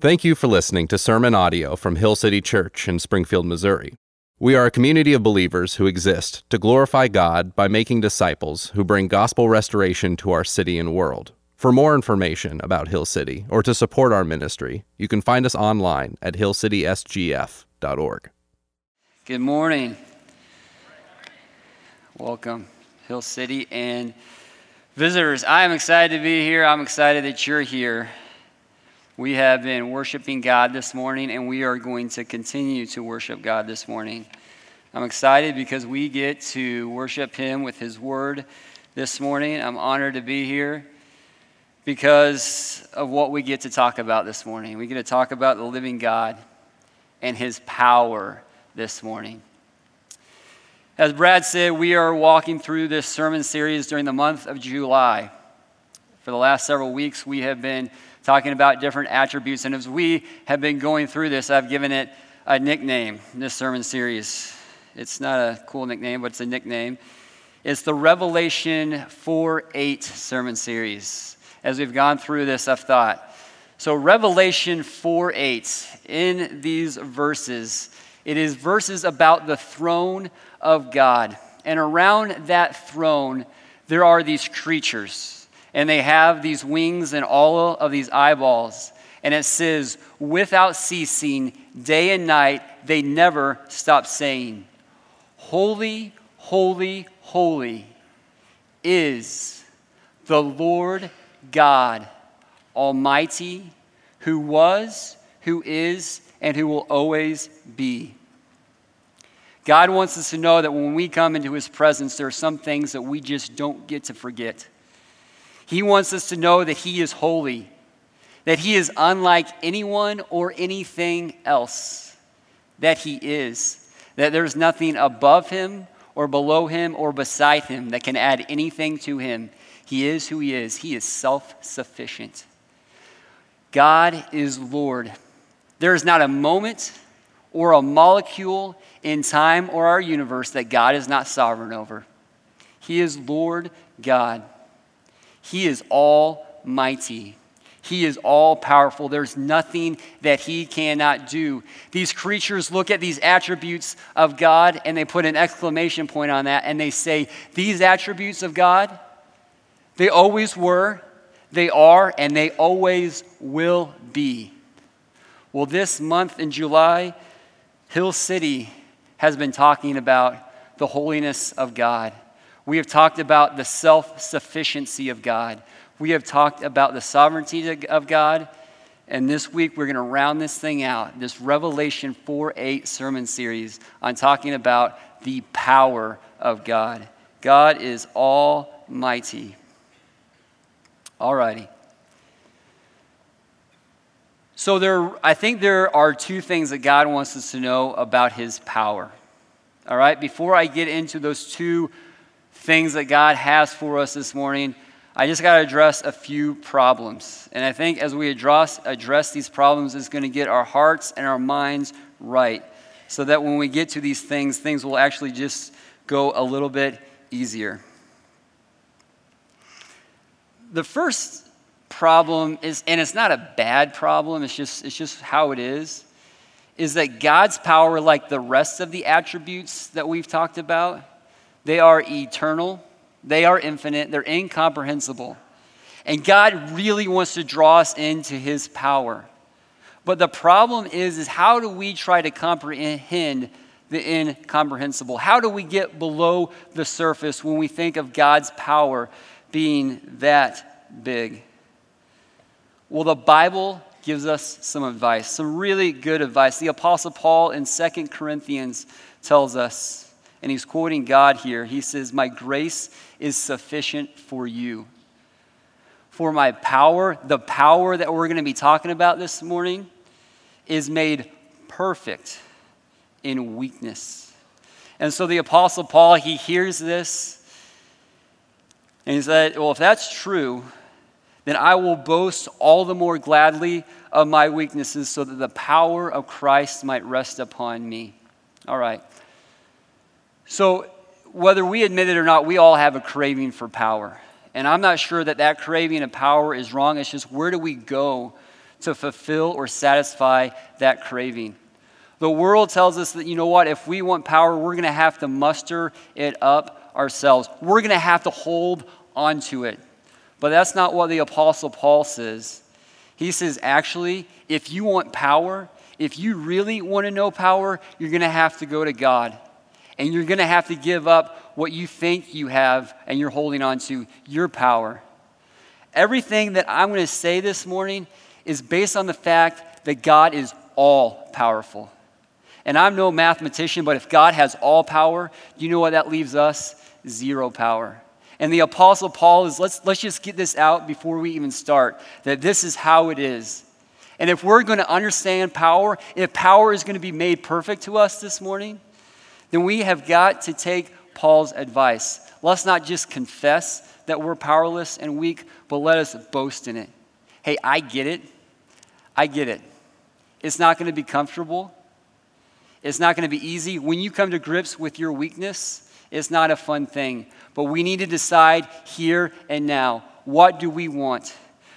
Thank you for listening to Sermon Audio from Hill City Church in Springfield, Missouri. We are a community of believers who exist to glorify God by making disciples who bring gospel restoration to our city and world. For more information about Hill City or to support our ministry, you can find us online at hillcitysgf.org. Good morning. Welcome, Hill City and visitors. I am excited to be here. I'm excited that you're here. We have been worshiping God this morning, and we are going to continue to worship God this morning. I'm excited because we get to worship Him with His Word this morning. I'm honored to be here because of what we get to talk about this morning. We get to talk about the living God and His power this morning. As Brad said, we are walking through this sermon series during the month of July. For the last several weeks, we have been talking about different attributes. And as we have been going through this, I've given it a nickname, this sermon series. It's not a cool nickname, but it's a nickname. It's the Revelation 4-8 sermon series. As we've gone through this, I've thought. So Revelation 4-8, in these verses, it is verses about the throne of God. And around that throne, there are these creatures. And they have these wings and all of these eyeballs. And it says, without ceasing, day and night, they never stop saying, holy, holy, holy is the Lord God Almighty, who was, who is, and who will always be. God wants us to know that when we come into His presence, there are some things that we just don't get to forget. He wants us to know that He is holy, that He is unlike anyone or anything else, that He is, that there's nothing above Him or below Him or beside Him that can add anything to Him. He is who He is. He is self-sufficient. God is Lord. There is not a moment or a molecule in time or our universe that God is not sovereign over. He is Lord God. He is almighty. He is all-powerful. There's nothing that He cannot do. These creatures look at these attributes of God, and they put an exclamation point on that, and they say, these attributes of God, they always were, they are, and they always will be. Well, this month in July, Hill City has been talking about the holiness of God. We have talked about the self-sufficiency of God. We have talked about the sovereignty of God. And this week, we're going to round this thing out, this Revelation 4-8 sermon series on talking about the power of God. God is almighty. All righty. So I think there are two things that God wants us to know about His power. All right? Before I get into those two things that God has for us this morning, I just got to address a few problems. And I think as we address these problems, it's going to get our hearts and our minds right so that when we get to these things will actually just go a little bit easier. The first problem is, and it's not a bad problem, it's just how it is that God's power, like the rest of the attributes that we've talked about, they are eternal, they are infinite, they're incomprehensible. And God really wants to draw us into His power. But the problem is how do we try to comprehend the incomprehensible? How do we get below the surface when we think of God's power being that big? Well, the Bible gives us some advice, some really good advice. The Apostle Paul in 2 Corinthians tells us, and he's quoting God here. He says, my grace is sufficient for you. For my power, the power that we're going to be talking about this morning, is made perfect in weakness. And so the Apostle Paul, he hears this. And he said, well, if that's true, then I will boast all the more gladly of my weaknesses so that the power of Christ might rest upon me. All right. So whether we admit it or not, we all have a craving for power. And I'm not sure that craving of power is wrong. It's just, where do we go to fulfill or satisfy that craving. The world tells us that, you know what, if we want power, we're going to have to muster it up ourselves. We're going to have to hold onto it. But that's not what the Apostle Paul says. He says, actually, if you want power, if you really want to know power, you're going to have to go to God. And you're going to have to give up what you think you have and you're holding on to, your power. Everything that I'm going to say this morning is based on the fact that God is all-powerful. And I'm no mathematician, but if God has all power, you know what that leaves us? Zero power. And the Apostle Paul is, let's just get this out before we even start, that this is how it is. And if we're going to understand power, if power is going to be made perfect to us this morning, then we have got to take Paul's advice. Let's not just confess that we're powerless and weak, but let us boast in it. Hey, I get it. I get it. It's not going to be comfortable. It's not going to be easy. When you come to grips with your weakness, it's not a fun thing. But we need to decide here and now, what do we want?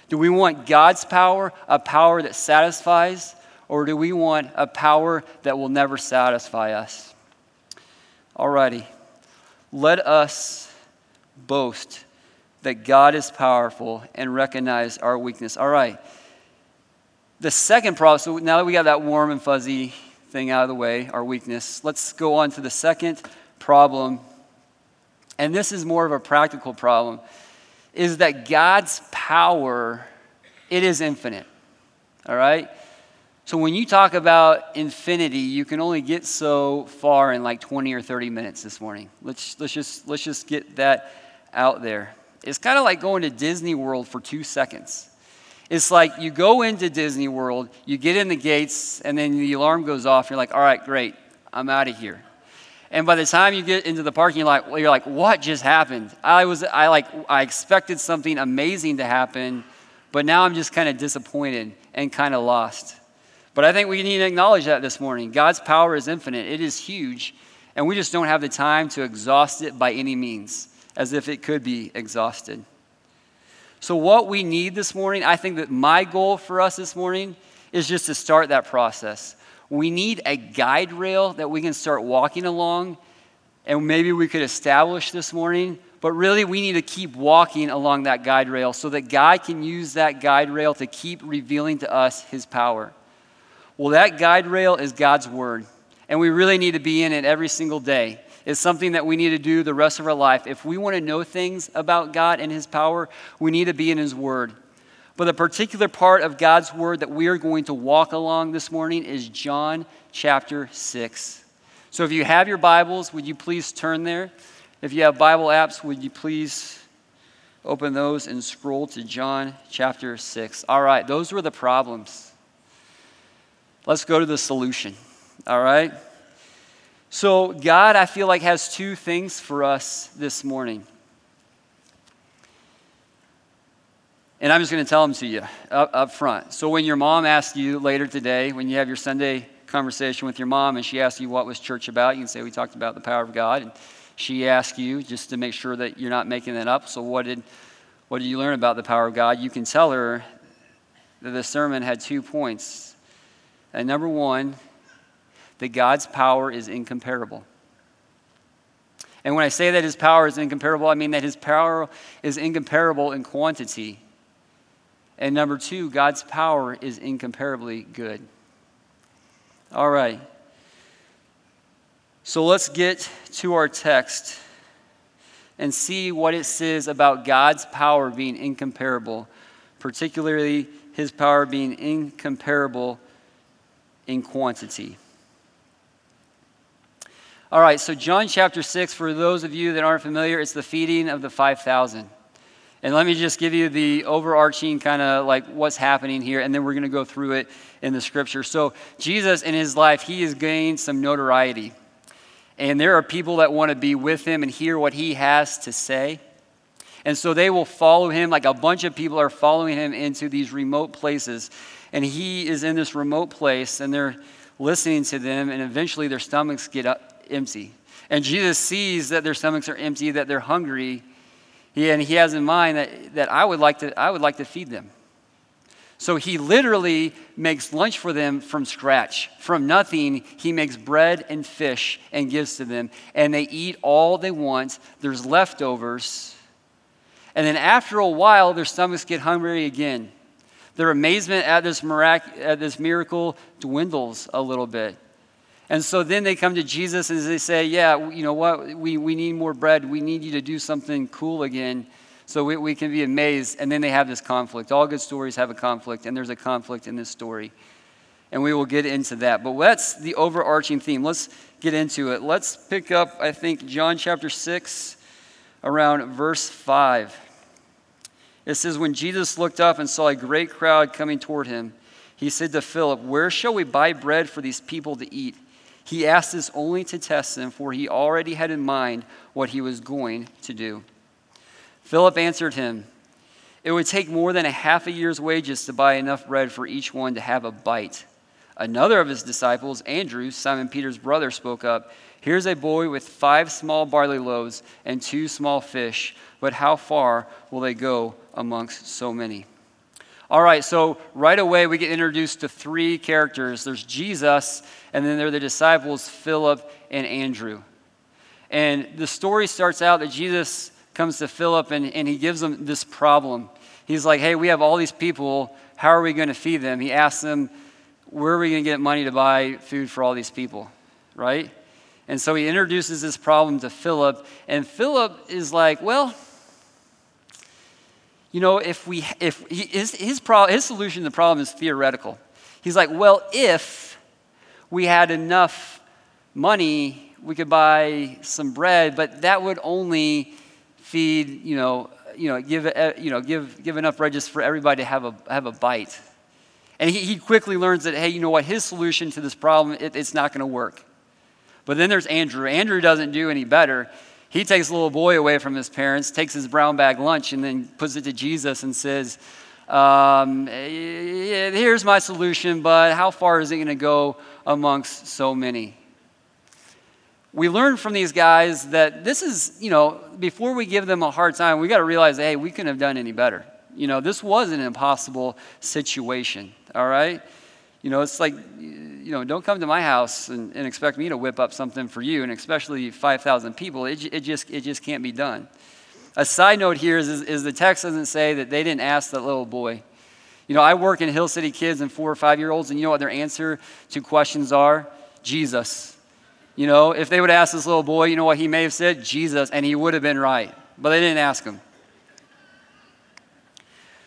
Do we want God's power, a power that satisfies, or do we want a power that will never satisfy us? Alrighty, let us boast that God is powerful and recognize our weakness. All right, the second problem, so now that we got that warm and fuzzy thing out of the way, our weakness, let's go on to the second problem, and this is more of a practical problem, is that God's power, it is infinite, all right? So when you talk about infinity, you can only get so far in like 20 or 30 minutes this morning. Let's just get that out there. It's kind of like going to Disney World for 2 seconds. It's like you go into Disney World, you get in the gates, and then the alarm goes off. You're like, all right, great, I'm out of here. And by the time you get into the parking lot, you're like, what just happened? I expected something amazing to happen, but now I'm just kind of disappointed and kind of lost. But I think we need to acknowledge that this morning. God's power is infinite. It is huge, and we just don't have the time to exhaust it by any means, as if it could be exhausted. So what we need this morning, I think that my goal for us this morning is just to start that process. We need a guide rail that we can start walking along, and maybe we could establish this morning, but really we need to keep walking along that guide rail so that God can use that guide rail to keep revealing to us his power. Well, that guide rail is God's word, and we really need to be in it every single day. It's something that we need to do the rest of our life. If we want to know things about God and his power, we need to be in his word. But the particular part of God's word that we are going to walk along this morning is John chapter 6. So if you have your Bibles, would you please turn there? If you have Bible apps, would you please open those and scroll to John chapter 6. All right, those were the problems. Let's go to the solution, all right? So God, I feel like, has two things for us this morning. And I'm just going to tell them to you up front. So when your mom asks you later today, when you have your Sunday conversation with your mom and she asks you what was church about, you can say we talked about the power of God. And she asks you just to make sure that you're not making that up. So what did you learn about the power of God? You can tell her that the sermon had 2 points. And number one, that God's power is incomparable. And when I say that his power is incomparable, I mean that his power is incomparable in quantity. And number two, God's power is incomparably good. All right. So let's get to our text and see what it says about God's power being incomparable, particularly his power being incomparable in quantity. All right, so John chapter 6, for those of you that aren't familiar, it's the feeding of the 5,000. And let me just give you the overarching kind of like what's happening here, and then we're going to go through it in the scripture. So Jesus in his life, he has gained some notoriety. And there are people that want to be with him and hear what he has to say. And so they will follow him, like a bunch of people are following him into these remote places. And he is in this remote place, and they're listening to them, and eventually their stomachs get up empty. And Jesus sees that their stomachs are empty, that they're hungry, and he has in mind that I would like to feed them. So he literally makes lunch for them from scratch. From nothing, he makes bread and fish and gives to them. And they eat all they want. There's leftovers. And then after a while, their stomachs get hungry again. Their amazement at this miracle dwindles a little bit. And so then they come to Jesus and they say, yeah, you know what? We need more bread. We need you to do something cool again so we can be amazed. And then they have this conflict. All good stories have a conflict, and there's a conflict in this story. And we will get into that. But that's the overarching theme. Let's get into it. Let's pick up, I think, John chapter 6, around verse 5. It says, when Jesus looked up and saw a great crowd coming toward him, he said to Philip, where shall we buy bread for these people to eat? He asked this only to test them, for he already had in mind what he was going to do. Philip answered him, it would take more than a half a year's wages to buy enough bread for each one to have a bite. Another of his disciples, Andrew, Simon Peter's brother, spoke up, here's a boy with 5 small barley loaves and 2 small fish, but how far will they go amongst so many? All right, so right away we get introduced to 3 characters. There's Jesus, and then there are the disciples, Philip and Andrew. And the story starts out that Jesus comes to Philip and he gives him this problem. He's like, hey, we have all these people. How are we going to feed them? He asks them, where are we going to get money to buy food for all these people, right? And so he introduces this problem to Philip. And Philip is like, well, you know, his solution to the problem is theoretical. He's like, well, if we had enough money, we could buy some bread, but that would only feed, give enough bread just for everybody to have a bite. And he quickly learns that, hey, you know what, his solution to this problem, it's not going to work. But then there's Andrew. Andrew doesn't do any better. He takes a little boy away from his parents, takes his brown bag lunch, and then puts it to Jesus and says, here's my solution, but how far is it going to go amongst so many? We learn from these guys that this is, before we give them a hard time, we got to realize, hey, we couldn't have done any better. This was an impossible situation, all right? It's like, don't come to my house and expect me to whip up something for you, and especially 5,000 people. It just can't be done. A side note here is the text doesn't say that they didn't ask that little boy. I work in Hill City kids and 4- or 5-year-olds, and you know what their answer to questions are? Jesus. If they would ask this little boy, you know what he may have said? Jesus, and he would have been right. But they didn't ask him.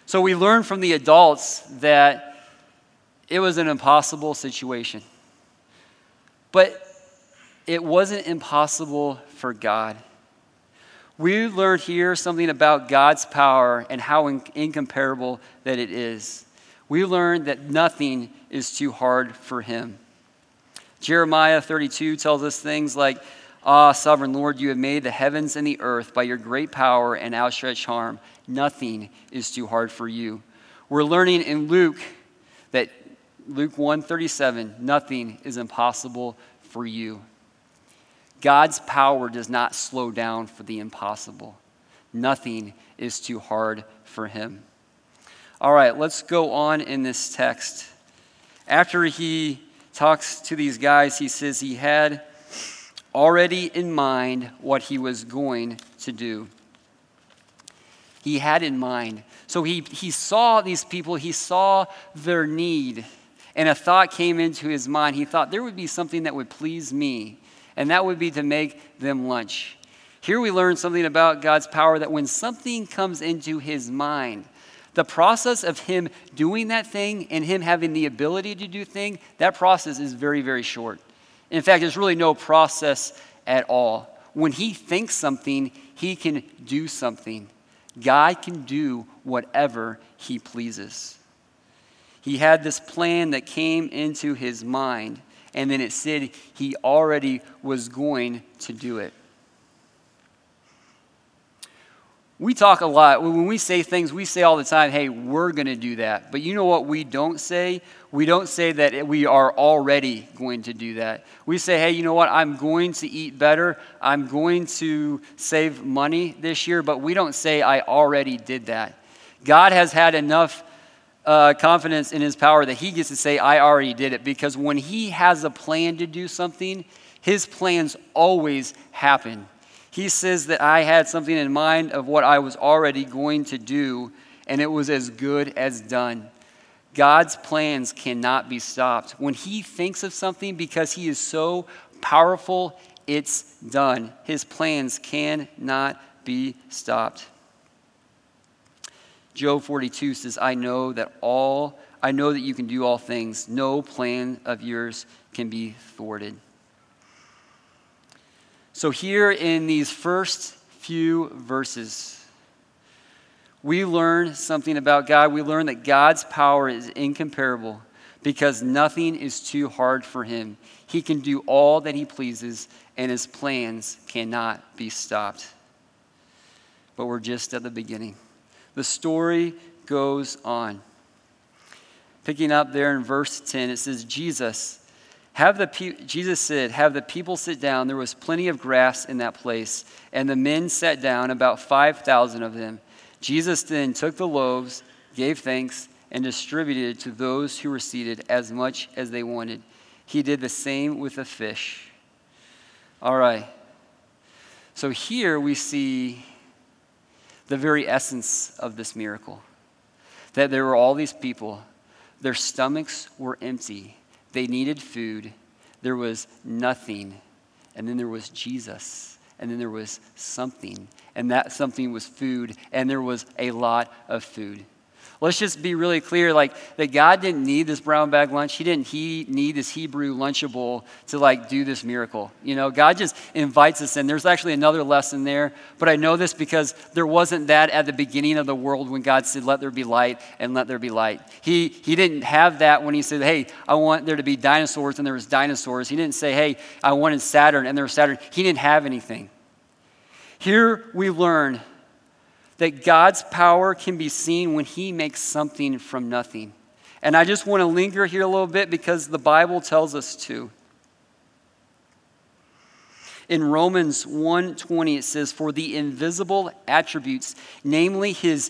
So we learn from the adults that it was an impossible situation. But it wasn't impossible for God. We learned here something about God's power and how incomparable that it is. We learned that nothing is too hard for him. Jeremiah 32 tells us things like, ah, sovereign Lord, you have made the heavens and the earth by your great power and outstretched arm. Nothing is too hard for you. We're learning in Luke that Luke 1:37, nothing is impossible for you. God's power does not slow down for the impossible. Nothing is too hard for him. All right, let's go on in this text. After he talks to these guys, he says he had already in mind what he was going to do. He had in mind. So he saw these people. He saw their need. And a thought came into his mind. He thought there would be something that would please me. And that would be to make them lunch. Here we learn something about God's power, that when something comes into his mind, the process of him doing that thing and him having the ability to do thing, that process is very, very short. In fact, there's really no process at all. When he thinks something, he can do something. God can do whatever he pleases. He had this plan that came into his mind, and then it said he already was going to do it. We talk a lot. When we say things, we say all the time, hey, we're going to do that. But you know what we don't say? We don't say that we are already going to do that. We say, hey, you know what? I'm going to eat better. I'm going to save money this year. But we don't say I already did that. God has had enough confidence in his power that he gets to say, I already did it. Because when he has a plan to do something, his plans always happen. He says that I had something in mind of what I was already going to do, and it was as good as done. God's plans cannot be stopped. When he thinks of something, because he is so powerful, it's done. His plans cannot be stopped. Job 42 says, I know that you can do all things. No plan of yours can be thwarted. So here in these first few verses, we learn something about God. We learn that God's power is incomparable because nothing is too hard for him. He can do all that he pleases, and his plans cannot be stopped. But we're just at the beginning. The story goes on. Picking up there in verse 10, it says, Jesus said, have the people sit down. There was plenty of grass in that place. And the men sat down, about 5,000 of them. Jesus then took the loaves, gave thanks, and distributed to those who were seated as much as they wanted. He did the same with the fish. All right. So here we see the very essence of this miracle, that there were all these people. Their stomachs were empty. They needed food. There was nothing. And then there was Jesus. And then there was something. And that something was food. And there was a lot of food. Let's just be really clear, that God didn't need this brown bag lunch. He didn't need this Hebrew Lunchable to, do this miracle. God just invites us in. There's actually another lesson there, but I know this because there wasn't that at the beginning of the world when God said, let there be light and let there be light. He didn't have that when he said, hey, I want there to be dinosaurs, and there was dinosaurs. He didn't say, hey, I wanted Saturn, and there was Saturn. He didn't have anything. Here we learn that God's power can be seen when he makes something from nothing. And I just want to linger here a little bit because the Bible tells us to. In Romans 1:20, it says, for the invisible attributes, namely his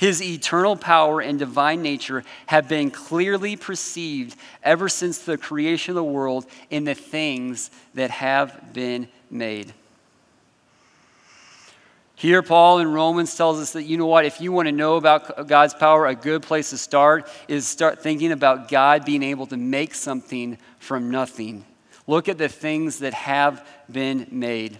eternal power and divine nature, have been clearly perceived ever since the creation of the world in the things that have been made. Here, Paul in Romans tells us that, if you want to know about God's power, a good place to start is start thinking about God being able to make something from nothing. Look at the things that have been made.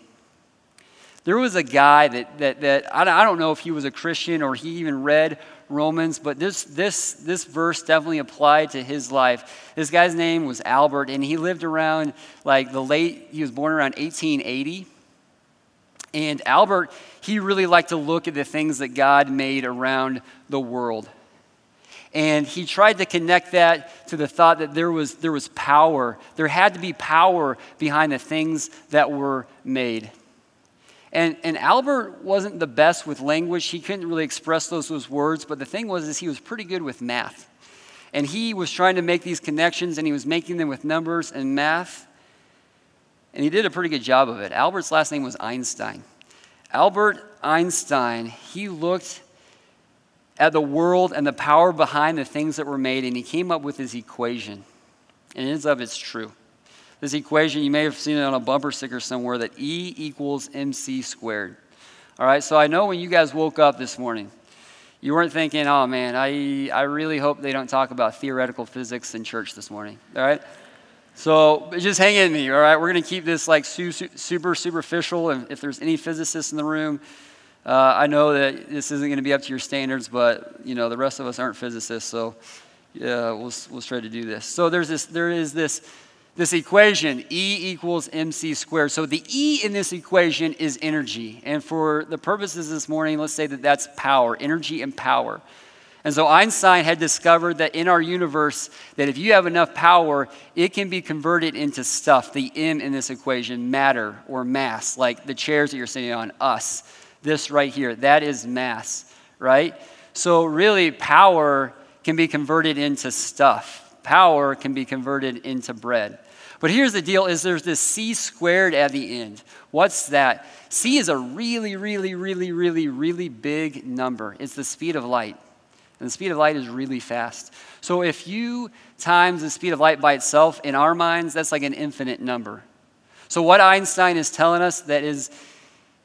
There was a guy that I don't know if he was a Christian or he even read Romans, but this verse definitely applied to his life. This guy's name was Albert, and he lived around he was born around 1880. And Albert, he really liked to look at the things that God made around the world. And he tried to connect that to the thought that there was power. There had to be power behind the things that were made. And Albert wasn't the best with language. He couldn't really express those words. But the thing was he was pretty good with math. And he was trying to make these connections, and he was making them with numbers and math. And he did a pretty good job of it. Albert's last name was Einstein. Albert Einstein, he looked at the world and the power behind the things that were made, and he came up with his equation. And it's true. This equation, you may have seen it on a bumper sticker somewhere, that E equals MC squared. All right, so I know when you guys woke up this morning, you weren't thinking, oh man, I really hope they don't talk about theoretical physics in church this morning. All right? So just hang in me, all right? We're going to keep this super superficial. And if there's any physicists in the room, I know that this isn't going to be up to your standards, but the rest of us aren't physicists, so yeah, we'll try to do this. So there is this equation, E equals MC squared. So the E in this equation is energy, and for the purposes this morning, let's say that that's power, energy and power. And so Einstein had discovered that in our universe, that if you have enough power, it can be converted into stuff. The M in this equation, matter or mass, like the chairs that you're sitting on, us. This right here, that is mass, right? So really, power can be converted into stuff. Power can be converted into bread. But here's the deal, is there's this C squared at the end. What's that? C is a really, really, really, really, really big number. It's the speed of light. And the speed of light is really fast. So if you times the speed of light by itself, in our minds, that's like an infinite number. So what Einstein is telling us that is,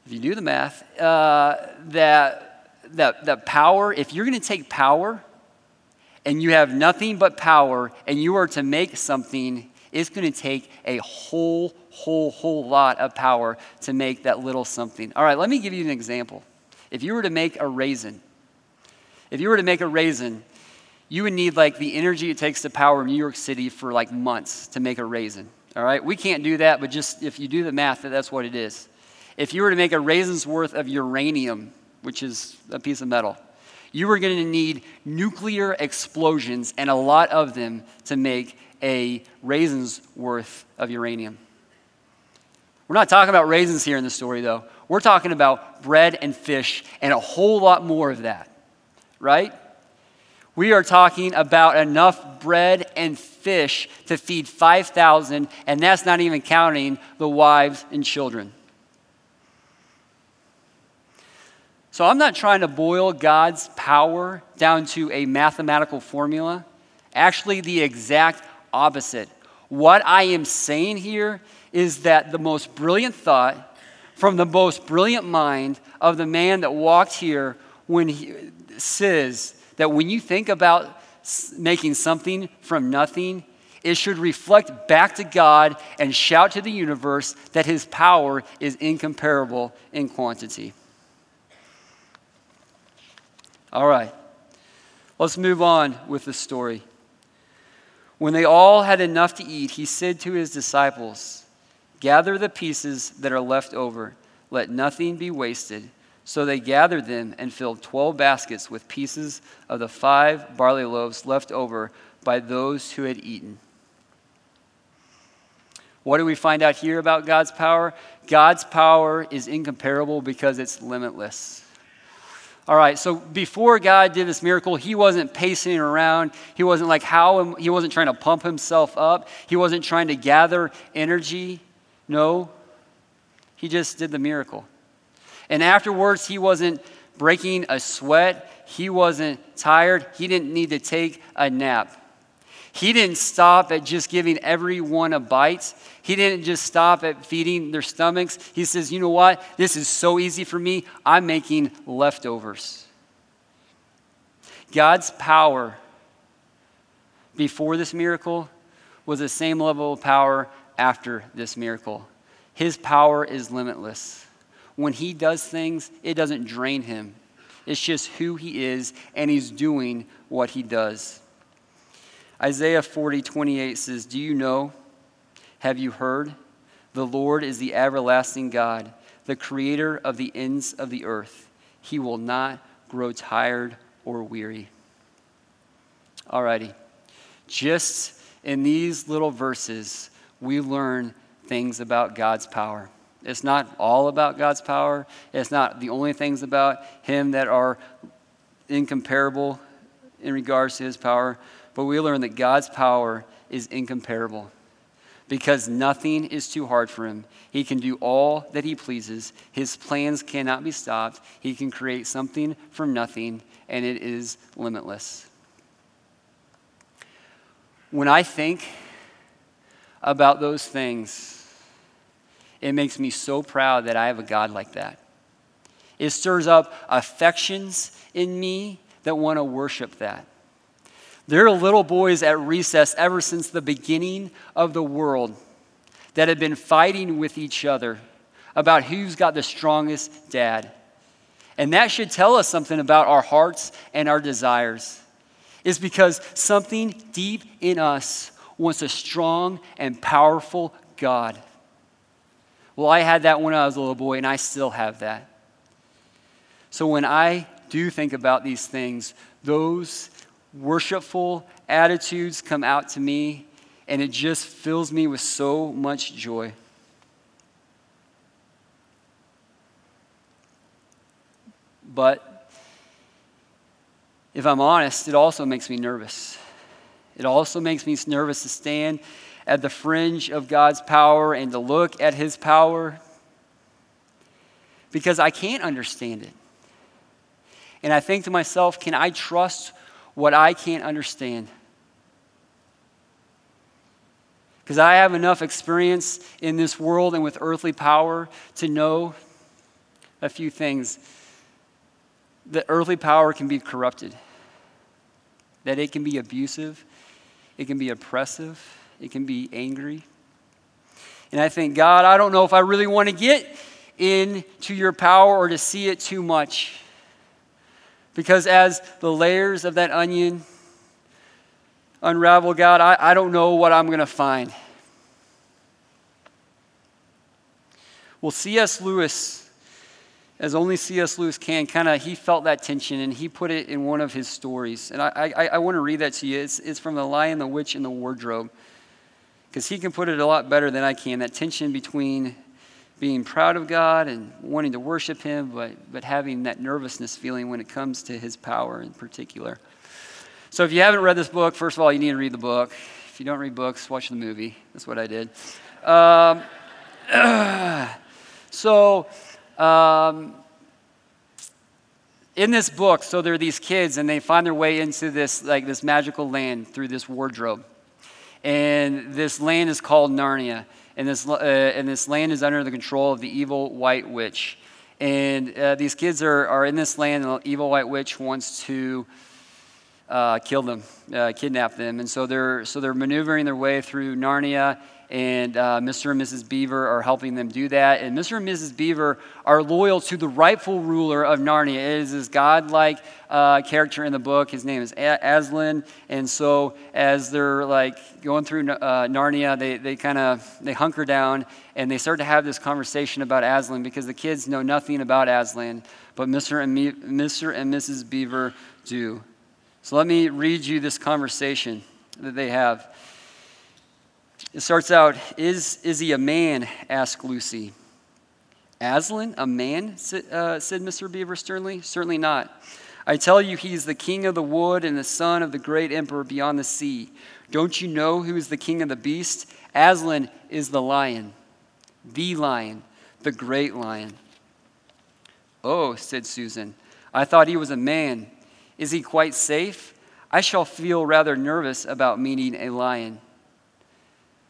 if you do the math, that power, if you're going to take power and you have nothing but power and you are to make something, it's going to take a whole lot of power to make that little something. All right, let me give you an example. If you were to make a raisin, you would need like the energy it takes to power New York City for like months to make a raisin, all right? We can't do that, but just if you do the math, that's what it is. If you were to make a raisin's worth of uranium, which is a piece of metal, you were going to need nuclear explosions and a lot of them to make a raisin's worth of uranium. We're not talking about raisins here in the story, though. We're talking about bread and fish and a whole lot more of that, right? We are talking about enough bread and fish to feed 5,000, and that's not even counting the wives and children. So I'm not trying to boil God's power down to a mathematical formula. Actually, the exact opposite. What I am saying here is that the most brilliant thought from the most brilliant mind of the man that walked here when he says that when you think about making something from nothing, it should reflect back to God and shout to the universe that his power is incomparable in quantity. All right, let's move on with the story. When they all had enough to eat, he said to his disciples, "Gather the pieces that are left over. Let nothing be wasted." So they gathered them and filled 12 baskets with pieces of the 5 barley loaves left over by those who had eaten. What do we find out here about God's power? God's power is incomparable because it's limitless. All right, so before God did this miracle, he wasn't pacing around. He wasn't like he wasn't trying to pump himself up. He wasn't trying to gather energy. No, he just did the miracle. And afterwards, he wasn't breaking a sweat. He wasn't tired. He didn't need to take a nap. He didn't stop at just giving everyone a bite. He didn't just stop at feeding their stomachs. He says, you know what? This is so easy for me. I'm making leftovers. God's power before this miracle was the same level of power after this miracle. His power is limitless. When he does things, it doesn't drain him. It's just who he is, and he's doing what he does. Isaiah 40:28 says, "Do you know? Have you heard? The Lord is the everlasting God, the creator of the ends of the earth. He will not grow tired or weary." Alrighty. Just in these little verses, we learn things about God's power. It's not all about God's power. It's not the only things about him that are incomparable in regards to his power. But we learn that God's power is incomparable, because nothing is too hard for him. He can do all that he pleases. His plans cannot be stopped. He can create something from nothing, and it is limitless. When I think about those things, it makes me so proud that I have a God like that. It stirs up affections in me that want to worship that. There are little boys at recess ever since the beginning of the world that have been fighting with each other about who's got the strongest dad. And that should tell us something about our hearts and our desires. It's because something deep in us wants a strong and powerful God. Well, I had that when I was a little boy, and I still have that. So when I do think about these things, those worshipful attitudes come out to me, and it just fills me with so much joy. But if I'm honest, it also makes me nervous. It also makes me nervous to stand at the fringe of God's power and to look at his power, because I can't understand it. And I think to myself, can I trust God? what I can't understand. Because I have enough experience in this world and with earthly power to know a few things. That earthly power can be corrupted. That it can be abusive. It can be oppressive. It can be angry. And I think, God, I don't know if I really want to get into your power or to see it too much. Because as the layers of that onion unravel, God, I don't know what I'm going to find. Well, C.S. Lewis, as only C.S. Lewis can, he felt that tension and he put it in one of his stories. And I want to read that to you. It's from The Lion, the Witch, and the Wardrobe. Because he can put it a lot better than I can. That tension between being proud of God and wanting to worship him, but having that nervousness feeling when it comes to his power in particular. So if you haven't read this book, first of all, you need to read the book. If you don't read books, watch the movie. That's what I did. In this book, so there are these kids and they find their way into this magical land through this wardrobe. And this land is called Narnia. And this land is under the control of the evil white witch. And these kids are in this land, and the evil white witch wants to kill them, kidnap them. And so they're maneuvering their way through Narnia, and Mr. and Mrs. Beaver are helping them do that. And Mr. and Mrs. Beaver are loyal to the rightful ruler of Narnia. It is this godlike character in the book. His name is Aslan. And so as they're going through Narnia, they hunker down and they start to have this conversation about Aslan because the kids know nothing about Aslan, but Mr. and Mrs. Beaver do. So let me read you this conversation that they have. It starts out, is he a man? Asked Lucy. Aslan, a man? Said Mr. Beaver sternly. Certainly not. I tell you, he is the king of the wood and the son of the great emperor beyond the sea. Don't you know who is the king of the beast? Aslan is the lion, the great lion. Oh, said Susan, I thought he was a man. Is he quite safe? I shall feel rather nervous about meeting a lion.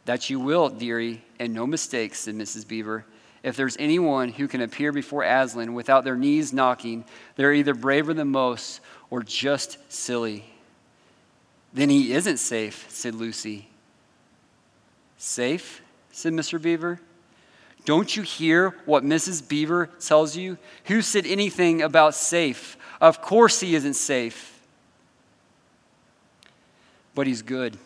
That you will, dearie, and no mistake, said Mrs. Beaver. If there's anyone who can appear before Aslan without their knees knocking, they're either braver than most or just silly. Then he isn't safe, said Lucy. Safe, said Mr. Beaver. Don't you hear what Mrs. Beaver tells you? Who said anything about safe? Of course he isn't safe. But he's good.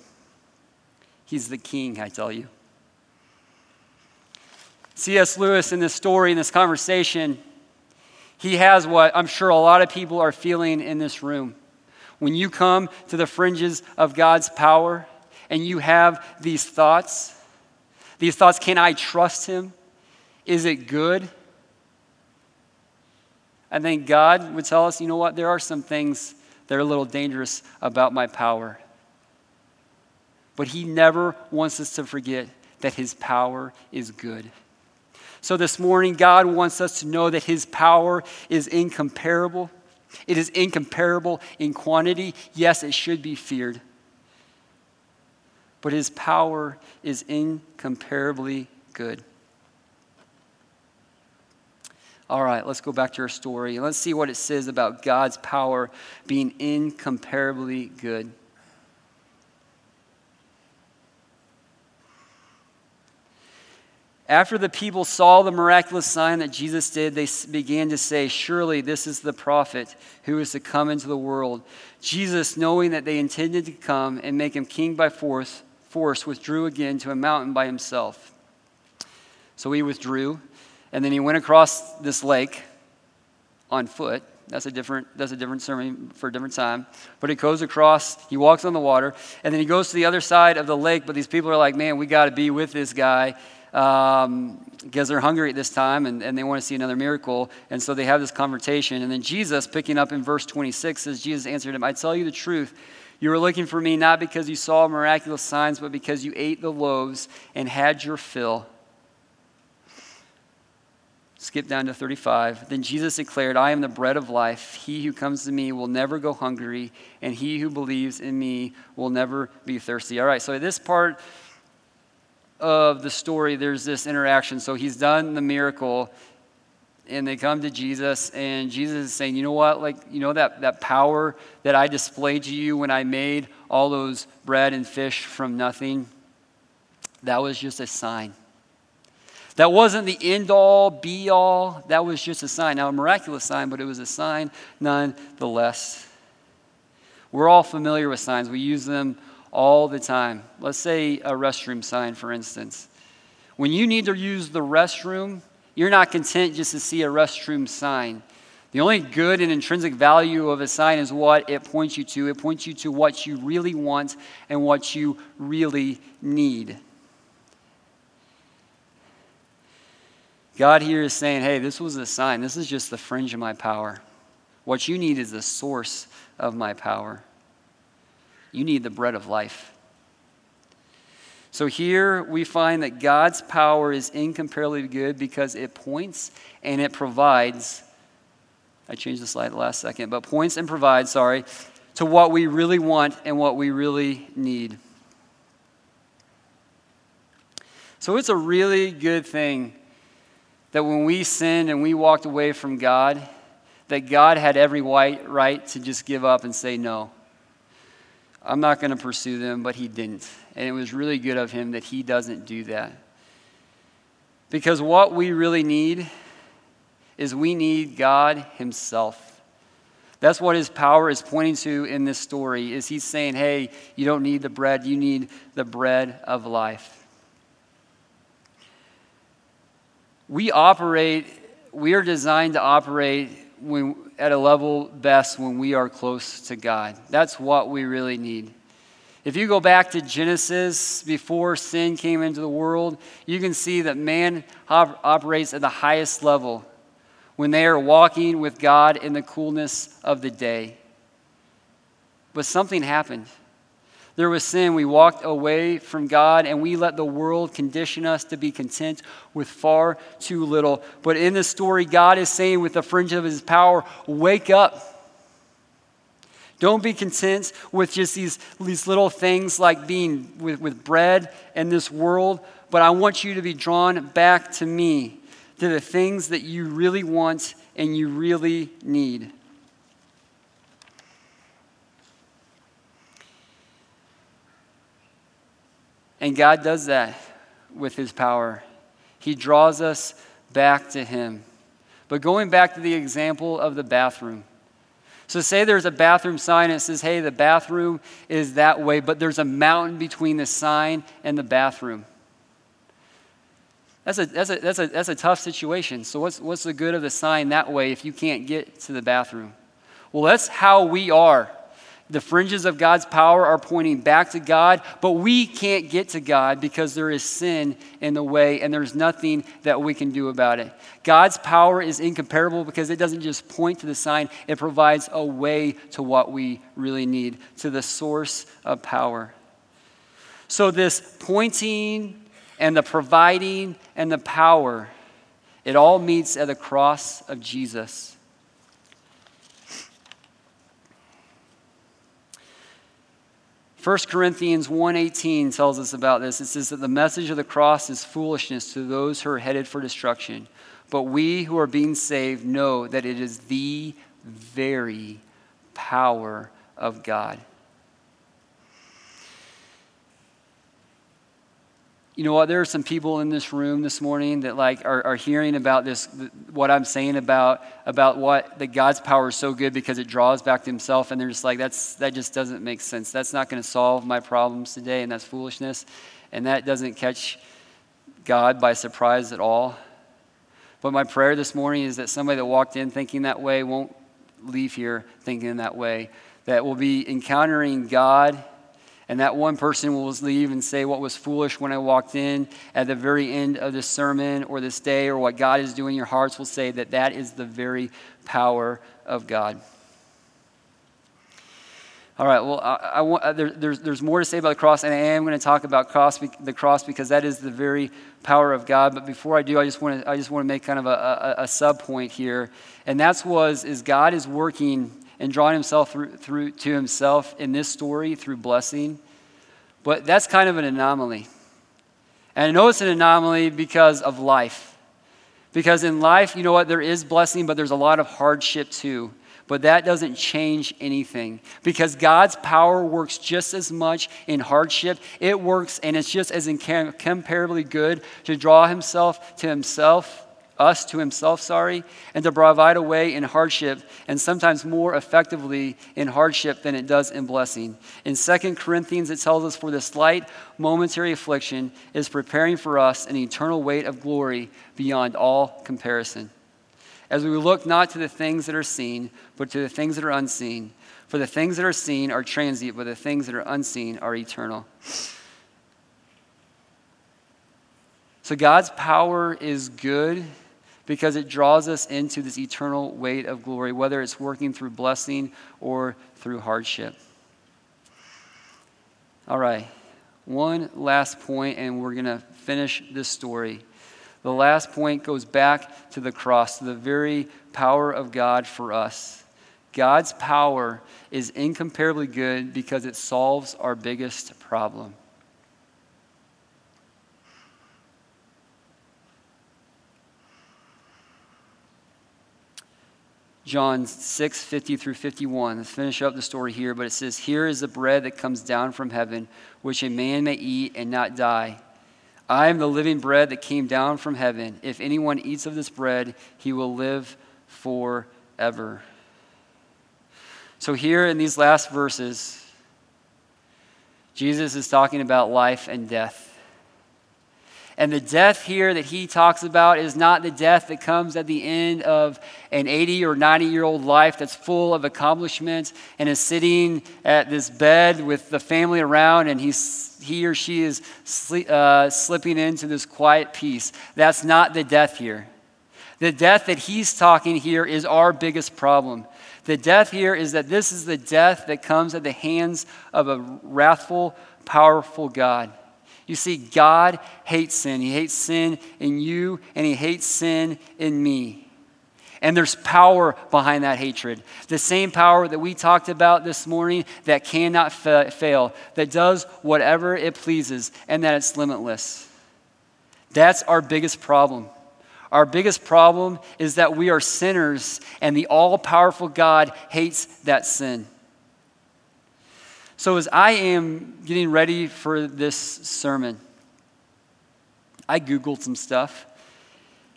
He's the king, I tell you. C.S. Lewis, in this story, in this conversation, he has what I'm sure a lot of people are feeling in this room. When you come to the fringes of God's power and you have these thoughts, can I trust him? Is it good? I think God would tell us, you know what, there are some things that are a little dangerous about my power. But he never wants us to forget that his power is good. So this morning, God wants us to know that his power is incomparable. It is incomparable in quantity. Yes, it should be feared. But his power is incomparably good. All right, let's go back to our story. Let's see what it says about God's power being incomparably good. After the people saw the miraculous sign that Jesus did, they began to say, surely this is the prophet who is to come into the world. Jesus, knowing that they intended to come and make him king by force, withdrew again to a mountain by himself. So he withdrew, and then he went across this lake on foot. That's a different sermon for a different time. But he goes across, he walks on the water, and then he goes to the other side of the lake. But these people are like, man, we got to be with this guy. Because they're hungry at this time and they want to see another miracle. And so they have this confrontation. And then Jesus, picking up in verse 26, says, Jesus answered him, I tell you the truth, you were looking for me not because you saw miraculous signs, but because you ate the loaves and had your fill. Skip down to 35. Then Jesus declared, I am the bread of life. He who comes to me will never go hungry, and he who believes in me will never be thirsty. All right, so at this part of the story, there's this interaction. So he's done the miracle, and they come to Jesus, and Jesus is saying, you know what, like, you know that power that I displayed to you when I made all those bread and fish from nothing? That was just a sign. That wasn't the end-all, be-all. That was just a sign. Now, a miraculous sign, but it was a sign nonetheless. We're all familiar with signs. We use them all the time. Let's say a restroom sign, for instance. When you need to use the restroom, you're not content just to see a restroom sign. The only good and intrinsic value of a sign is what it points you to. It points you to what you really want and what you really need. God here is saying, hey, this was a sign. This is just the fringe of my power. What you need is the source of my power. You need the bread of life. So here we find that God's power is incomparably good because it points and it provides. I changed the slide last second, but points and provides, to what we really want and what we really need. So it's a really good thing that when we sinned and we walked away from God, that God had every right to just give up and say, no, I'm not going to pursue them, but he didn't. And it was really good of him that he doesn't do that. Because what we really need is we need God himself. That's what his power is pointing to in this story, is he's saying, hey, you don't need the bread, you need the bread of life. We are designed to operate at a level best when we are close to God. That's what we really need. If you go back to Genesis, before sin came into the world, you can see that man operates at the highest level when they are walking with God in the coolness of the day. But something happened. There was sin. We walked away from God, and we let the world condition us to be content with far too little. But in this story, God is saying with the fringe of his power, wake up. Don't be content with just these little things like being with bread and this world, but I want you to be drawn back to me, to the things that you really want and you really need. And God does that with his power. He draws us back to him. But going back to the example of the bathroom. So say there's a bathroom sign and it says, hey, the bathroom is that way, but there's a mountain between the sign and the bathroom. That's a tough situation. So what's the good of the sign that way if you can't get to the bathroom? Well, that's how we are. The fringes of God's power are pointing back to God, but we can't get to God because there is sin in the way and there's nothing that we can do about it. God's power is incomparable because it doesn't just point to the sign, it provides a way to what we really need, to the source of power. So this pointing and the providing and the power, it all meets at the cross of Jesus. First Corinthians 1:18 tells us about this. It says that the message of the cross is foolishness to those who are headed for destruction. But we who are being saved know that it is the very power of God. You know what? There are some people in this room this morning that are hearing about this, what I'm saying about what that God's power is so good because it draws back to himself, and they're just like, that just doesn't make sense. That's not going to solve my problems today, and that's foolishness. And that doesn't catch God by surprise at all. But my prayer this morning is that somebody that walked in thinking that way won't leave here thinking that way, that will be encountering God. And that one person will leave and say, what was foolish when I walked in at the very end of this sermon or this day, or what God is doing in your hearts, will say that is the very power of God. All right, well, there's more to say about the cross, and I am going to talk about the cross because that is the very power of God. But before I do, I just want to make kind of a sub point here, and that's God is working and drawing Himself through to Himself in this story through blessing, but that's kind of an anomaly, and I know it's an anomaly because of life, because in life, you know what, there is blessing, but there's a lot of hardship too. But that doesn't change anything because God's power works just as much in hardship. It works, and it's just as incomparably good to draw us to himself, and to provide a way in hardship, and sometimes more effectively in hardship than it does in blessing. In 2 Corinthians, it tells us, for this light momentary affliction is preparing for us an eternal weight of glory beyond all comparison. As we look not to the things that are seen, but to the things that are unseen. For the things that are seen are transient, but the things that are unseen are eternal. So God's power is good because it draws us into this eternal weight of glory, whether it's working through blessing or through hardship. All right, one last point, and we're going to finish this story. The last point goes back to the cross, to the very power of God for us. God's power is incomparably good because it solves our biggest problem. John 6, 50 through 51. Let's finish up the story here, but it says, "Here is the bread that comes down from heaven, which a man may eat and not die. I am the living bread that came down from heaven. If anyone eats of this bread, he will live forever." So here in these last verses, Jesus is talking about life and death. And the death here that he talks about is not the death that comes at the end of an 80 or 90-year-old life that's full of accomplishments and is sitting at this bed with the family around, and he or she is slipping into this quiet peace. That's not the death here. The death that he's talking here is our biggest problem. The death here is that this is the death that comes at the hands of a wrathful, powerful God. You see, God hates sin. He hates sin in you, and He hates sin in me. And there's power behind that hatred. The same power that we talked about this morning that cannot fail, that does whatever it pleases, and that it's limitless. That's our biggest problem. Our biggest problem is that we are sinners, and the all-powerful God hates that sin. So as I am getting ready for this sermon, I Googled some stuff.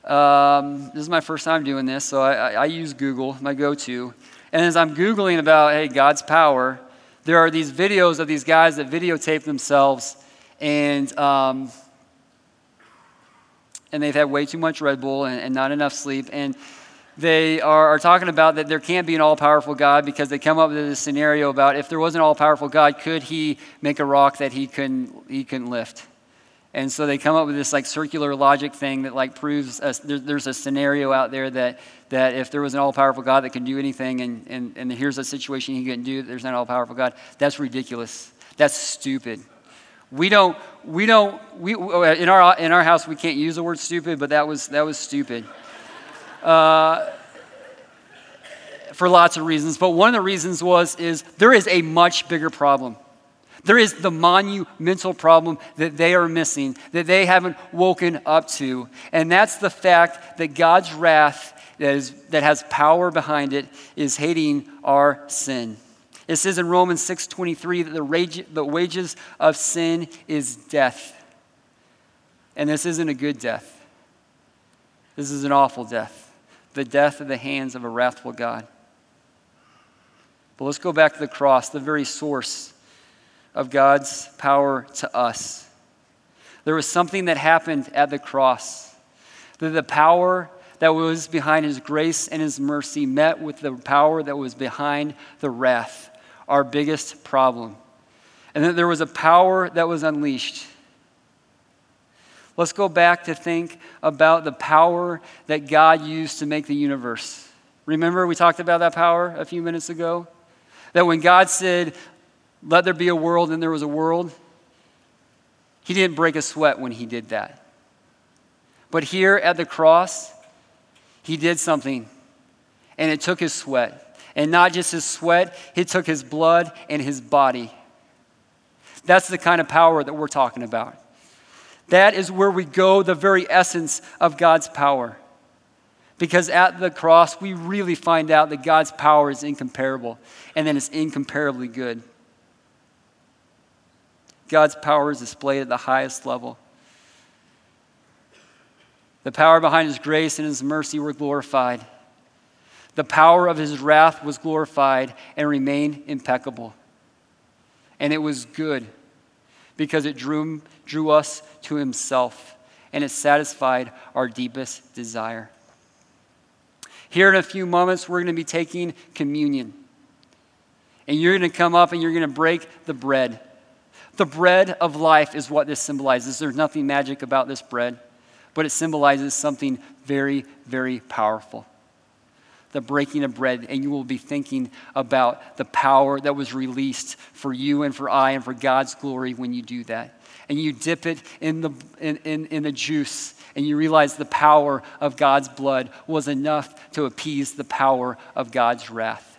This is my first time doing this, so I use Google, my go-to. And as I'm Googling about, hey, God's power, there are these videos of these guys that videotape themselves, and they've had way too much Red Bull and not enough sleep, and they are talking about that there can't be an all-powerful God because they come up with this scenario about if there was an all-powerful God, could he make a rock that he couldn't lift? And so they come up with this like circular logic thing that like proves there's a scenario out there that if there was an all-powerful God that could do anything and here's a situation he couldn't do, there's not an all-powerful God. That's ridiculous. That's stupid. We in our house we can't use the word stupid, but that was stupid. For lots of reasons, but one of the reasons is there is a much bigger problem. There is the monumental problem that they are missing, that they haven't woken up to, and that's the fact that God's wrath that has power behind it is hating our sin. It says in Romans 6:23 that the wages of sin is death, and this isn't a good death. This is an awful death. The death at the hands of a wrathful God. But let's go back to the cross, the very source of God's power to us. There was something that happened at the cross, that the power that was behind His grace and His mercy met with the power that was behind the wrath, our biggest problem. And that there was a power that was unleashed. Let's go back to think about the power that God used to make the universe. Remember we talked about that power a few minutes ago? That when God said, let there be a world, and there was a world, he didn't break a sweat when he did that. But here at the cross, he did something, and it took his sweat. And not just his sweat, he took his blood and his body. That's the kind of power that we're talking about. That is where we go, the very essence of God's power. Because at the cross, we really find out that God's power is incomparable, and that it's incomparably good. God's power is displayed at the highest level. The power behind his grace and his mercy were glorified. The power of his wrath was glorified and remained impeccable. And it was good because it drew us to himself, and it satisfied our deepest desire. Here in a few moments, we're going to be taking communion. And you're going to come up and you're going to break the bread. The bread of life is what this symbolizes. There's nothing magic about this bread, but it symbolizes something very, very powerful. The breaking of bread, and you will be thinking about the power that was released for you and for I and for God's glory when you do that. And you dip it in the juice, and you realize the power of God's blood was enough to appease the power of God's wrath.